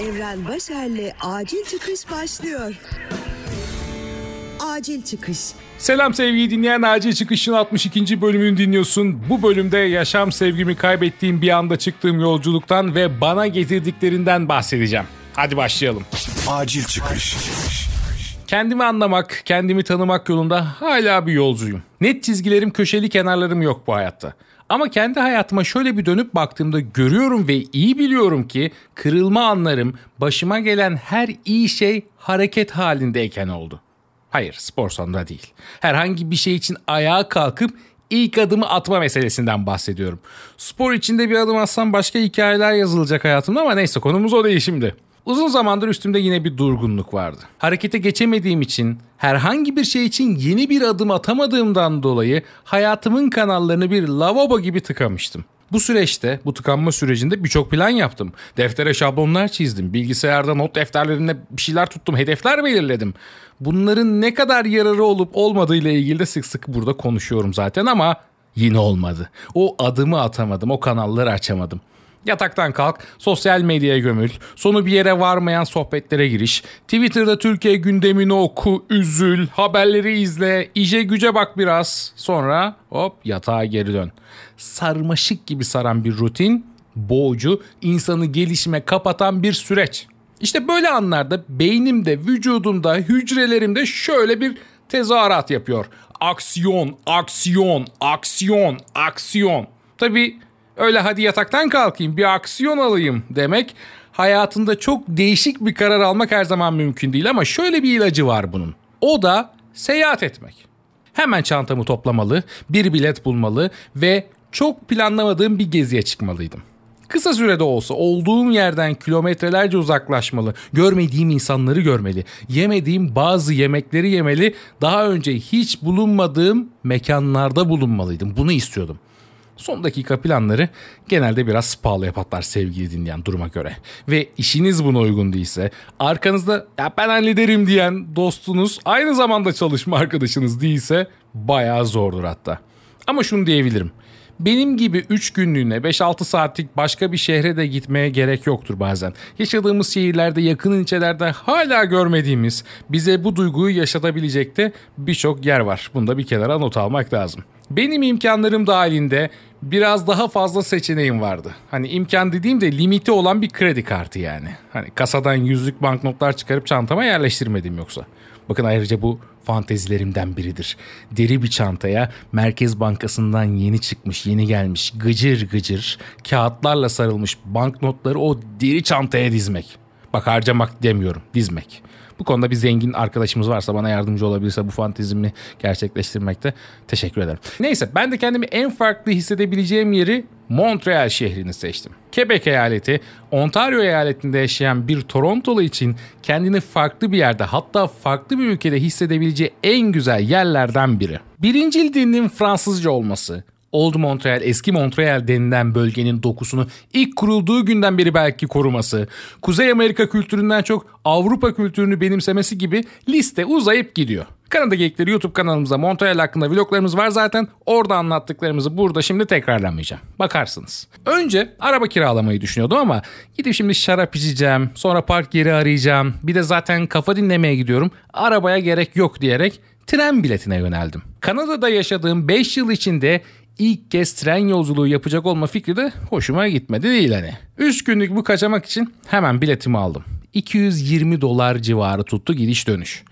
Evren Başer'le Acil Çıkış başlıyor. Acil Çıkış. Selam sevgili dinleyen, Acil Çıkış'ın 62. bölümünü dinliyorsun. Bu bölümde yaşam sevgimi kaybettiğim bir anda çıktığım yolculuktan ve bana getirdiklerinden bahsedeceğim. Hadi başlayalım. Acil Çıkış. Kendimi anlamak, kendimi tanımak yolunda hala bir yolcuyum. Net çizgilerim, köşeli kenarlarım yok bu hayatta. Ama kendi hayatıma şöyle bir dönüp baktığımda görüyorum ve iyi biliyorum ki kırılma anlarım, başıma gelen her iyi şey hareket halindeyken oldu. Hayır, spor salonunda değil. Herhangi bir şey için ayağa kalkıp ilk adımı atma meselesinden bahsediyorum. Spor içinde bir adım atsam başka hikayeler yazılacak hayatımda ama neyse, konumuz o değil şimdi. Uzun zamandır üstümde yine bir durgunluk vardı. Harekete geçemediğim için, herhangi bir şey için yeni bir adım atamadığımdan dolayı hayatımın kanallarını bir lavabo gibi tıkamıştım. Bu tıkanma sürecinde birçok plan yaptım. Deftere şablonlar çizdim. Bilgisayarda not defterlerine bir şeyler tuttum. Hedefler belirledim. Bunların ne kadar yararı olup olmadığıyla ilgili de sık sık burada konuşuyorum zaten ama yine olmadı. O adımı atamadım. O kanalları açamadım. Yataktan kalk, sosyal medyaya gömül, sonu bir yere varmayan sohbetlere giriş, Twitter'da Türkiye gündemini oku, üzül, haberleri izle, işe güce bak biraz, sonra hop yatağa geri dön. Sarmaşık gibi saran bir rutin, boğucu, insanı gelişime kapatan bir süreç. İşte böyle anlarda beynimde, vücudumda, hücrelerimde şöyle bir tezahürat yapıyor. Aksiyon, aksiyon, aksiyon, aksiyon. Tabii öyle hadi yataktan kalkayım, bir aksiyon alayım demek, hayatında çok değişik bir karar almak her zaman mümkün değil ama şöyle bir ilacı var bunun. O da seyahat etmek. Hemen çantamı toplamalı, bir bilet bulmalı ve çok planlamadığım bir geziye çıkmalıydım. Kısa sürede olsa olduğum yerden kilometrelerce uzaklaşmalı, görmediğim insanları görmeli, yemediğim bazı yemekleri yemeli, daha önce hiç bulunmadığım mekanlarda bulunmalıydım. Bunu istiyordum. Son dakika planları genelde biraz pahalıya patlar sevgili dinleyen, duruma göre. Ve işiniz buna uygun değilse, arkanızda "ya ben hallederim" diyen dostunuz aynı zamanda çalışma arkadaşınız değilse bayağı zordur hatta. Ama şunu diyebilirim. Benim gibi 3 günlüğüne 5-6 saatlik başka bir şehre de gitmeye gerek yoktur bazen. Yaşadığımız şehirlerde, yakın ilçelerde hala görmediğimiz, bize bu duyguyu yaşatabilecek de birçok yer var. Bunu da bir kenara not almak lazım. Benim imkanlarım dahilinde biraz daha fazla seçeneğim vardı. Hani imkan dediğimde limiti olan bir kredi kartı yani. Hani kasadan yüzlük banknotlar çıkarıp çantama yerleştirmedim yoksa. Bakın, ayrıca bu fantezilerimden biridir. Deri bir çantaya Merkez Bankası'ndan yeni çıkmış, yeni gelmiş, gıcır gıcır kağıtlarla sarılmış banknotları o deri çantaya dizmek. Bak, harcamak demiyorum, dizmek. Bu konuda bir zengin arkadaşımız varsa, bana yardımcı olabilirse bu fantezimi gerçekleştirmekte teşekkür ederim. Neyse, ben de kendimi en farklı hissedebileceğim yeri Montreal şehrini seçtim. Quebec eyaleti, Ontario eyaletinde yaşayan bir Torontolu için kendini farklı bir yerde, hatta farklı bir ülkede hissedebileceği en güzel yerlerden biri. Birincil dilinin Fransızca olması, Old Montreal, eski Montreal denilen bölgenin dokusunu ilk kurulduğu günden beri belki koruması, Kuzey Amerika kültüründen çok Avrupa kültürünü benimsemesi gibi liste uzayıp gidiyor. Kanada Geekleri YouTube kanalımızda Montreal hakkında vloglarımız var zaten. Orada anlattıklarımızı burada şimdi tekrarlamayacağım. Bakarsınız. Önce araba kiralamayı düşünüyordum ama gidip şimdi şarap içeceğim, sonra park yeri arayacağım, bir de zaten kafa dinlemeye gidiyorum, arabaya gerek yok diyerek tren biletine yöneldim. Kanada'da yaşadığım 5 yıl içinde İlk kez tren yolculuğu yapacak olma fikri de hoşuma gitmedi değil hani. 3 günlük bu kaçamak için hemen biletimi aldım. $220 civarı tuttu gidiş dönüş.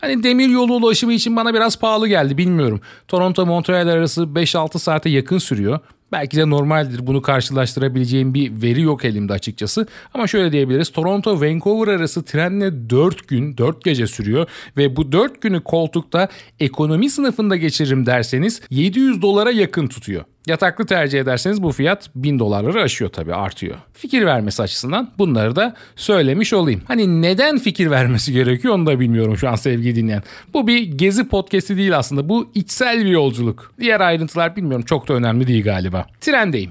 Hani demir yolu ulaşımı için bana biraz pahalı geldi, bilmiyorum. Toronto-Montreal arası 5-6 saate yakın sürüyor. Belki de normaldir, bunu karşılaştırabileceğim bir veri yok elimde açıkçası. Ama şöyle diyebiliriz, Toronto-Vancouver arası trenle 4 gün 4 gece sürüyor ve bu 4 günü koltukta ekonomi sınıfında geçiririm derseniz $700 yakın tutuyor. Yataklı tercih ederseniz bu fiyat $1000 aşıyor, tabii artıyor. Fikir vermesi açısından bunları da söylemiş olayım. Hani neden fikir vermesi gerekiyor onu da bilmiyorum şu an sevgili dinleyen. Bu bir gezi podcast'i değil aslında, bu içsel bir yolculuk. Diğer ayrıntılar bilmiyorum, çok da önemli değil galiba. Trendeyim.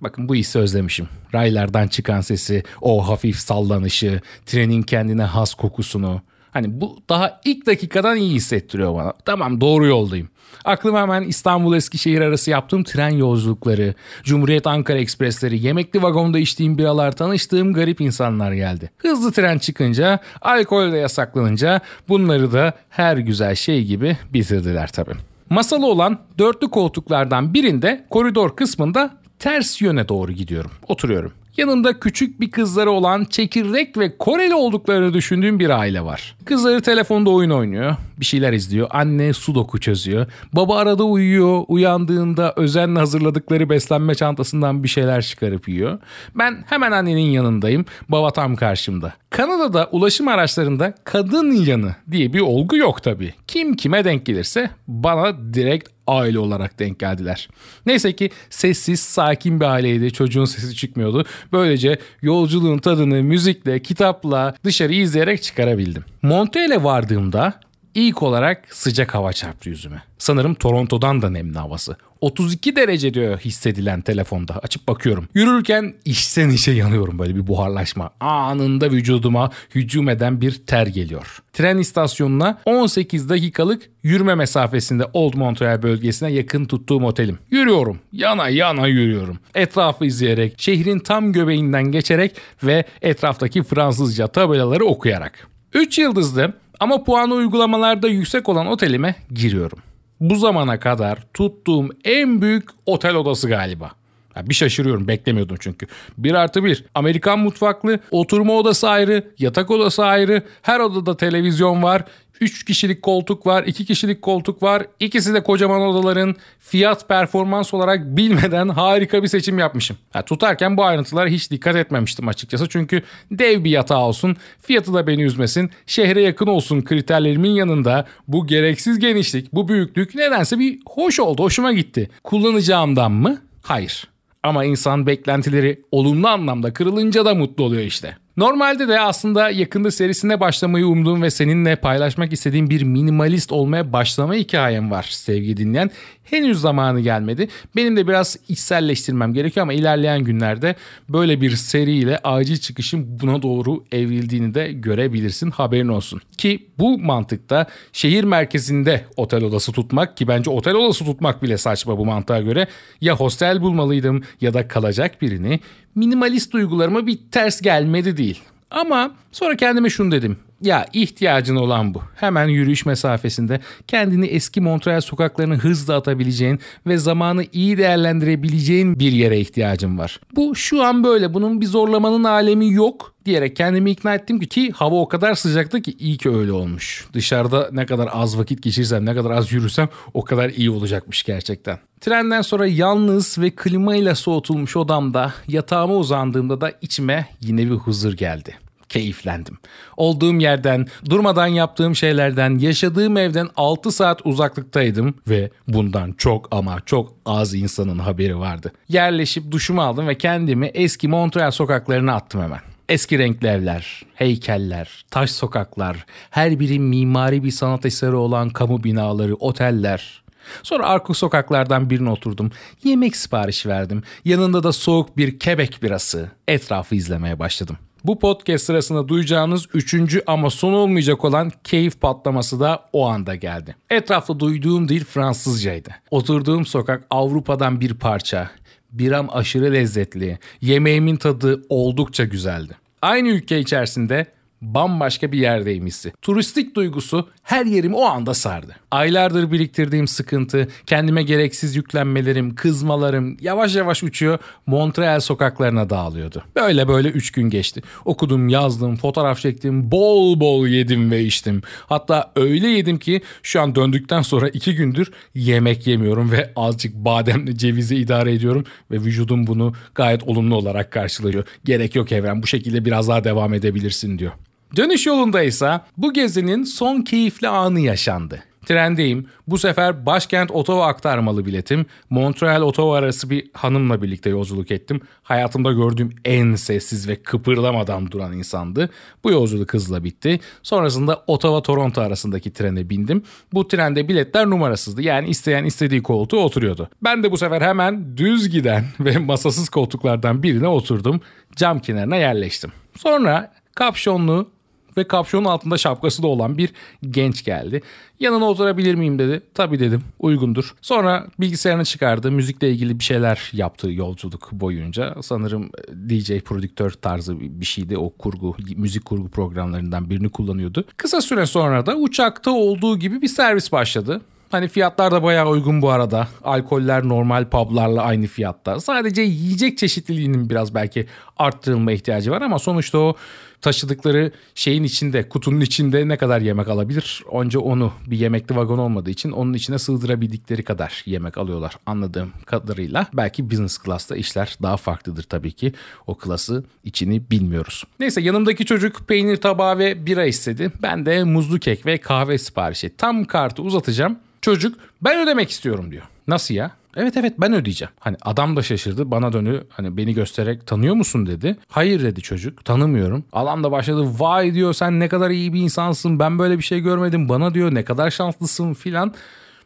Bakın, bu hissi özlemişim. Raylardan çıkan sesi, o hafif sallanışı, trenin kendine has kokusunu. Hani bu daha ilk dakikadan iyi hissettiriyor bana. Tamam, doğru yoldayım. Aklıma hemen İstanbul-Eskişehir arası yaptığım tren yolculukları, Cumhuriyet Ankara Ekspresleri, yemekli vagonda içtiğim biralar, tanıştığım garip insanlar geldi. Hızlı tren çıkınca, alkol de yasaklanınca bunları da her güzel şey gibi bitirdiler tabii. Masalı olan dörtlü koltuklardan birinde koridor kısmında ters yöne doğru gidiyorum, oturuyorum. Yanımda küçük bir kızları olan, çekirdek ve Koreli olduklarını düşündüğüm bir aile var. Kızları telefonda oyun oynuyor, bir şeyler izliyor, anne sudoku çözüyor, baba arada uyuyor, uyandığında özenle hazırladıkları beslenme çantasından bir şeyler çıkarıp yiyor. Ben hemen annenin yanındayım, baba tam karşımda. Kanada'da ulaşım araçlarında kadın yanı diye bir olgu yok tabii. Kim kime denk gelirse bana direkt aile olarak denk geldiler. Neyse ki sessiz, sakin bir aileydi. Çocuğun sesi çıkmıyordu. Böylece yolculuğun tadını müzikle, kitapla, dışarıyı izleyerek çıkarabildim. Montreal'e vardığımda ilk olarak sıcak hava çarptı yüzüme. Sanırım Toronto'dan da nemli havası. 32 derece diyor hissedilen telefonda. Açıp bakıyorum. Yürürken içten içe yanıyorum, böyle bir buharlaşma. Anında vücuduma hücum eden bir ter geliyor. Tren istasyonuna 18 dakikalık yürüme mesafesinde Old Montreal bölgesine yakın tuttuğum otelim. Yürüyorum. Yana yana yürüyorum. Etrafı izleyerek, şehrin tam göbeğinden geçerek ve etraftaki Fransızca tabelaları okuyarak. 3 yıldızlı ama puanı uygulamalarda yüksek olan otelime giriyorum. Bu zamana kadar tuttuğum en büyük otel odası galiba. Ya bir şaşırıyorum, beklemiyordum çünkü. 1+1, Amerikan mutfaklı, oturma odası ayrı, yatak odası ayrı, her odada televizyon var, 3 kişilik koltuk var, 2 kişilik koltuk var. İkisi de kocaman odaların. Fiyat performans olarak bilmeden harika bir seçim yapmışım. Tutarken bu ayrıntılara hiç dikkat etmemiştim açıkçası. Çünkü dev bir yatağı olsun, fiyatı da beni üzmesin, şehre yakın olsun kriterlerimin yanında bu gereksiz genişlik, bu büyüklük nedense bir hoş oldu, hoşuma gitti. Kullanacağımdan mı? Hayır. Ama insan beklentileri olumlu anlamda kırılınca da mutlu oluyor işte. Normalde de aslında yakında serisine başlamayı umduğum ve seninle paylaşmak istediğim bir minimalist olmaya başlama hikayem var sevgili dinleyen. Henüz zamanı gelmedi. Benim de biraz içselleştirmem gerekiyor ama ilerleyen günlerde böyle bir seriyle acil çıkışın buna doğru evrildiğini de görebilirsin, haberin olsun. Ki bu mantıkta şehir merkezinde otel odası tutmak, ki bence otel odası tutmak bile saçma bu mantığa göre, ya hostel bulmalıydım ya da kalacak birini, minimalist duygularıma bir ters gelmedi değil. Ama sonra kendime şunu dedim. Ya ihtiyacın olan bu. Hemen yürüyüş mesafesinde kendini eski Montreal sokaklarını hızla atabileceğin ve zamanı iyi değerlendirebileceğin bir yere ihtiyacın var. Bu şu an böyle. Bunun bir zorlamanın alemi yok diyerek kendimi ikna ettim ki hava o kadar sıcaktı ki iyi ki öyle olmuş. Dışarıda ne kadar az vakit geçirsem, ne kadar az yürürsem o kadar iyi olacakmış gerçekten. Trenden sonra yalnız ve klimayla soğutulmuş odamda yatağıma uzandığımda da içime yine bir huzur geldi. Keyiflendim. Olduğum yerden, durmadan yaptığım şeylerden, yaşadığım evden 6 saat uzaklıktaydım ve bundan çok ama çok az insanın haberi vardı. Yerleşip duşumu aldım ve kendimi eski Montreal sokaklarına attım hemen. Eski renkli evler, heykeller, taş sokaklar, her biri mimari bir sanat eseri olan kamu binaları, oteller. Sonra arka sokaklardan birine oturdum. Yemek siparişi verdim. Yanında da soğuk bir Quebec birası. Etrafı izlemeye başladım. Bu podcast sırasında duyacağınız 3. ama son olmayacak olan keyif patlaması da o anda geldi. Etrafta duyduğum dil Fransızcaydı. Oturduğum sokak Avrupa'dan bir parça. Biram aşırı lezzetli. Yemeğimin tadı oldukça güzeldi. Aynı ülke içerisinde bambaşka bir yerdeyim hissi. Turistik duygusu her yerimi o anda sardı. Aylardır biriktirdiğim sıkıntı, kendime gereksiz yüklenmelerim, kızmalarım yavaş yavaş uçuyor, Montreal sokaklarına dağılıyordu. Böyle 3 gün geçti. Okudum, yazdım, fotoğraf çektim, bol bol yedim ve içtim. Hatta öyle yedim ki şu an döndükten sonra 2 gündür yemek yemiyorum ve azıcık bademle cevizi idare ediyorum ve vücudum bunu gayet olumlu olarak karşılıyor. Gerek yok Evren, bu şekilde biraz daha devam edebilirsin diyor. Dönüş yolundaysa bu gezinin son keyifli anı yaşandı. Trendeyim. Bu sefer başkent Ottawa aktarmalı biletim. Montreal-Ottawa arası bir hanımla birlikte yolculuk ettim. Hayatımda gördüğüm en sessiz ve kıpırdamadan duran insandı. Bu yolculuk hızla bitti. Sonrasında Ottawa-Toronto arasındaki trene bindim. Bu trende biletler numarasızdı. Yani isteyen istediği koltuğa oturuyordu. Ben de bu sefer hemen düz giden ve masasız koltuklardan birine oturdum. Cam kenarına yerleştim. Sonra kapşonlu ve kapşonun altında şapkası da olan bir genç geldi. Yanına oturabilir miyim dedi. Tabii dedim, uygundur. Sonra bilgisayarını çıkardı. Müzikle ilgili bir şeyler yaptı yolculuk boyunca. Sanırım DJ prodüktör tarzı bir şeydi. O kurgu, müzik kurgu programlarından birini kullanıyordu. Kısa süre sonra da uçakta olduğu gibi bir servis başladı. Hani fiyatlar da bayağı uygun bu arada. Alkoller normal publarla aynı fiyatta. Sadece yiyecek çeşitliliğinin biraz belki arttırılma ihtiyacı var ama sonuçta o taşıdıkları şeyin içinde, kutunun içinde ne kadar yemek alabilir? Onca onu, bir yemekli vagon olmadığı için onun içine sığdırabildikleri kadar yemek alıyorlar anladığım kadarıyla. Belki business class'ta işler daha farklıdır tabii ki. O klası içini bilmiyoruz. Neyse, yanımdaki çocuk peynir tabağı ve bira istedi. Ben de muzlu kek ve kahve siparişi. Tam kartı uzatacağım. Çocuk ben ödemek istiyorum diyor. Nasıl ya? Evet ben ödeyeceğim. Hani adam da şaşırdı, bana dönü hani beni göstererek tanıyor musun dedi. Hayır dedi çocuk, tanımıyorum. Adam da başladı, vay diyor sen ne kadar iyi bir insansın, ben böyle bir şey görmedim, bana diyor ne kadar şanslısın filan.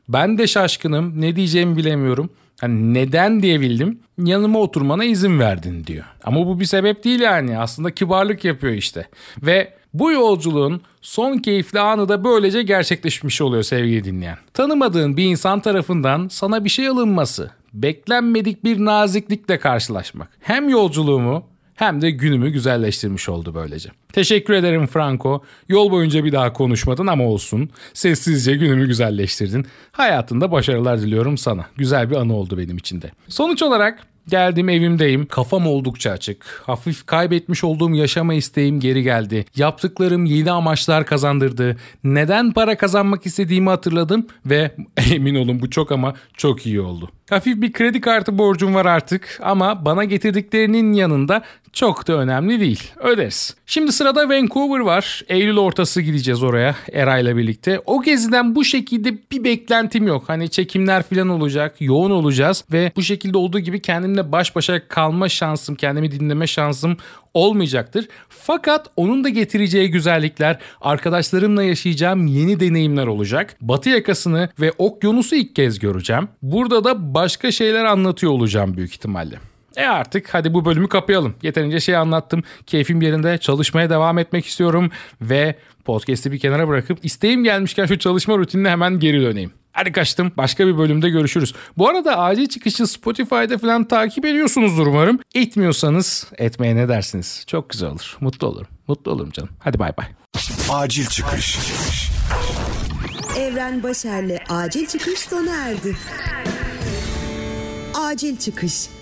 Ben de şaşkınım, ne diyeceğimi bilemiyorum. Hani neden diyebildim, yanıma oturmana izin verdin diyor. Ama bu bir sebep değil yani, aslında kibarlık yapıyor işte. Ve bu yolculuğun son keyifli anı da böylece gerçekleşmiş oluyor sevgili dinleyen. Tanımadığın bir insan tarafından sana bir şey alınması, beklenmedik bir naziklikle karşılaşmak. Hem yolculuğumu hem de günümü güzelleştirmiş oldu böylece. Teşekkür ederim Franco. Yol boyunca bir daha konuşmadın ama olsun. Sessizce günümü güzelleştirdin. Hayatında başarılar diliyorum sana. Güzel bir anı oldu benim için de. Sonuç olarak geldim, evimdeyim. Kafam oldukça açık. Hafif kaybetmiş olduğum yaşama isteğim geri geldi. Yaptıklarım yeni amaçlar kazandırdı. Neden para kazanmak istediğimi hatırladım ve emin olun bu çok ama çok iyi oldu. Hafif bir kredi kartı borcum var artık ama bana getirdiklerinin yanında çok da önemli değil. Öderiz. Şimdi sırada Vancouver var. Eylül ortası gideceğiz oraya Eray'la birlikte. O geziden bu şekilde bir beklentim yok. Hani çekimler falan olacak, yoğun olacağız ve bu şekilde olduğu gibi kendimle baş başa kalma şansım, kendimi dinleme şansım olmayacaktır. Fakat onun da getireceği güzellikler, arkadaşlarımla yaşayacağım yeni deneyimler olacak. Batı yakasını ve okyanusu ilk kez göreceğim. Burada da başka şeyler anlatıyor olacağım büyük ihtimalle. Artık hadi bu bölümü kapayalım. Yeterince şey anlattım. Keyfim yerinde, çalışmaya devam etmek istiyorum ve podcast'i bir kenara bırakıp isteğim gelmişken şu çalışma rutinine hemen geri döneyim. Hadi kaçtım. Başka bir bölümde görüşürüz. Bu arada Acil Çıkış'ı Spotify'da falan takip ediyorsunuzdur umarım. Etmiyorsanız etmeye ne dersiniz? Çok güzel olur. Mutlu olurum. Mutlu olurum canım. Hadi bay bay. Acil Çıkış. Evren Başer'le Acil Çıkış sona erdi. Acil Çıkış.